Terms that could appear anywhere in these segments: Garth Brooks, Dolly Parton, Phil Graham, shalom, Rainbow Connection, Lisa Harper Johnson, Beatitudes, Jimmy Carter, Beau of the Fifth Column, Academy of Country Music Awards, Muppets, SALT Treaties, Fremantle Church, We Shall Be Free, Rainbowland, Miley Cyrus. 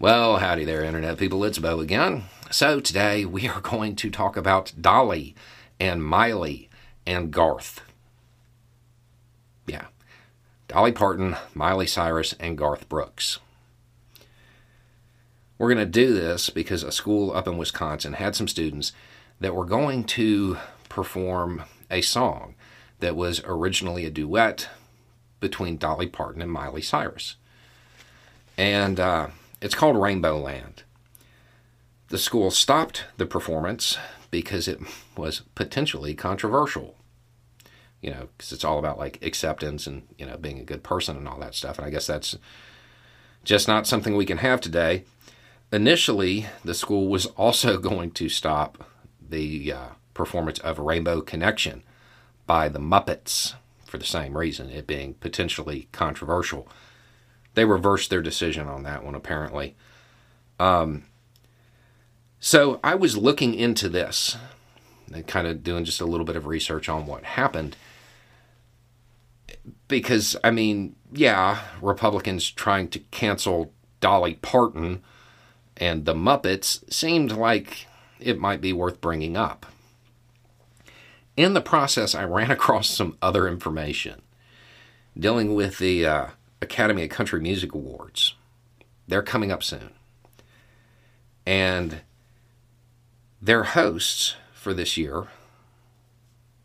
Well, howdy there, Internet people. It's Beau again. So today we are going to talk about Dolly and Miley and Garth. Yeah. Dolly Parton, Miley Cyrus, and Garth Brooks. We're going to do this because a school up in Wisconsin had some students that were going to perform a song that was originally a duet between Dolly Parton and Miley Cyrus. And, it's called Rainbowland. The school stopped the performance because it was potentially controversial. You know, because it's all about like acceptance and, you know, being a good person and all that stuff. And I guess that's just not something we can have today. Initially, the school was also going to stop the performance of Rainbow Connection by the Muppets for the same reason, it being potentially controversial. They reversed their decision on that one, apparently. So I was looking into this and kind of doing just a little bit of research on what happened. Because, I mean, yeah, Republicans trying to cancel Dolly Parton and the Muppets seemed like it might be worth bringing up. In the process, I ran across some other information dealing with the Academy of Country Music Awards. They're coming up soon. And their hosts for this year,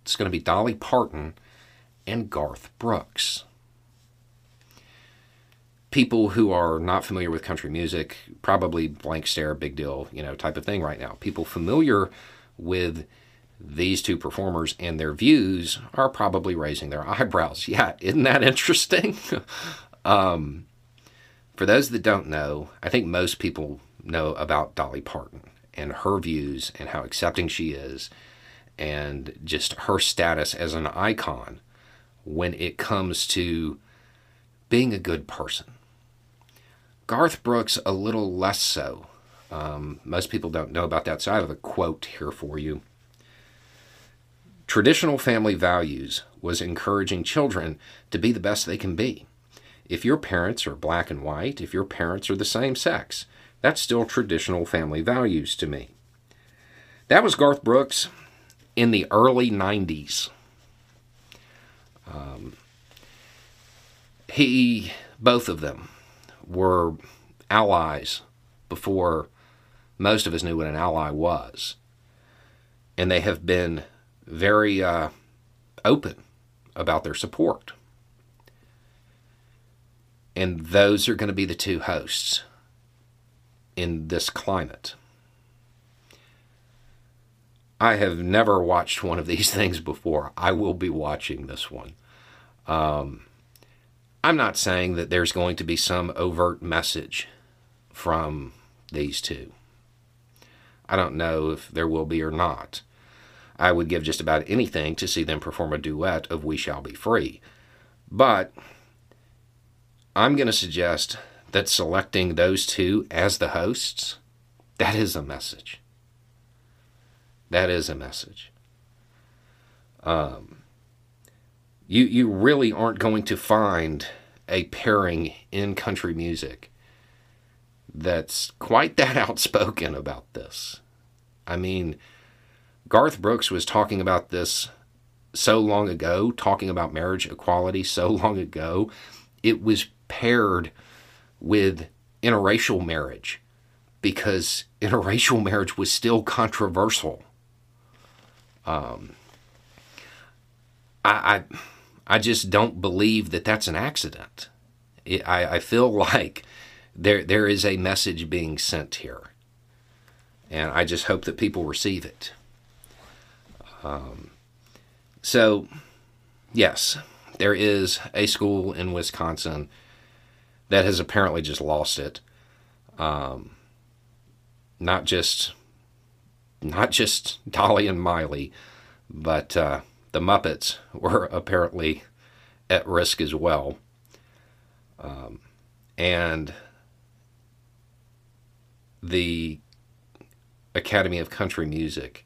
it's going to be Dolly Parton and Garth Brooks. People who are not familiar with country music, probably blank stare, big deal, you know, type of thing right now. People familiar with these two performers and their views are probably raising their eyebrows. Yeah, isn't that interesting? For those that don't know, I think most people know about Dolly Parton and her views and how accepting she is and just her status as an icon when it comes to being a good person. Garth Brooks, a little less so. Most people don't know about that, so I have a quote here for you. Traditional family values was encouraging children to be the best they can be. If your parents are black and white, if your parents are the same sex, that's still traditional family values to me. That was Garth Brooks in the early 90s. Both of them were allies before most of us knew what an ally was. And they have been very open about their support. And those are going to be the two hosts in this climate. I have never watched one of these things before. I will be watching this one. I'm not saying that there's going to be some overt message from these two. I don't know if there will be or not. I would give just about anything to see them perform a duet of We Shall Be Free. But I'm going to suggest that selecting those two as the hosts, that is a message. That is a message. You really aren't going to find a pairing in country music that's quite that outspoken about this. I mean, Garth Brooks was talking about this so long ago, talking about marriage equality so long ago. It was paired with interracial marriage because interracial marriage was still controversial. I just don't believe that that's an accident. I feel like there is a message being sent here. And I just hope that people receive it. So, yes, there is a school in Wisconsin that has apparently just lost it. Not just Dolly and Miley, but the Muppets were apparently at risk as well. And the Academy of Country Music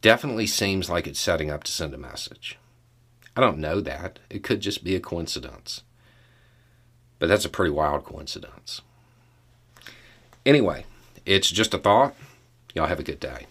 definitely seems like it's setting up to send a message. I don't know that. It could just be a coincidence. But that's a pretty wild coincidence. Anyway, it's just a thought. Y'all have a good day.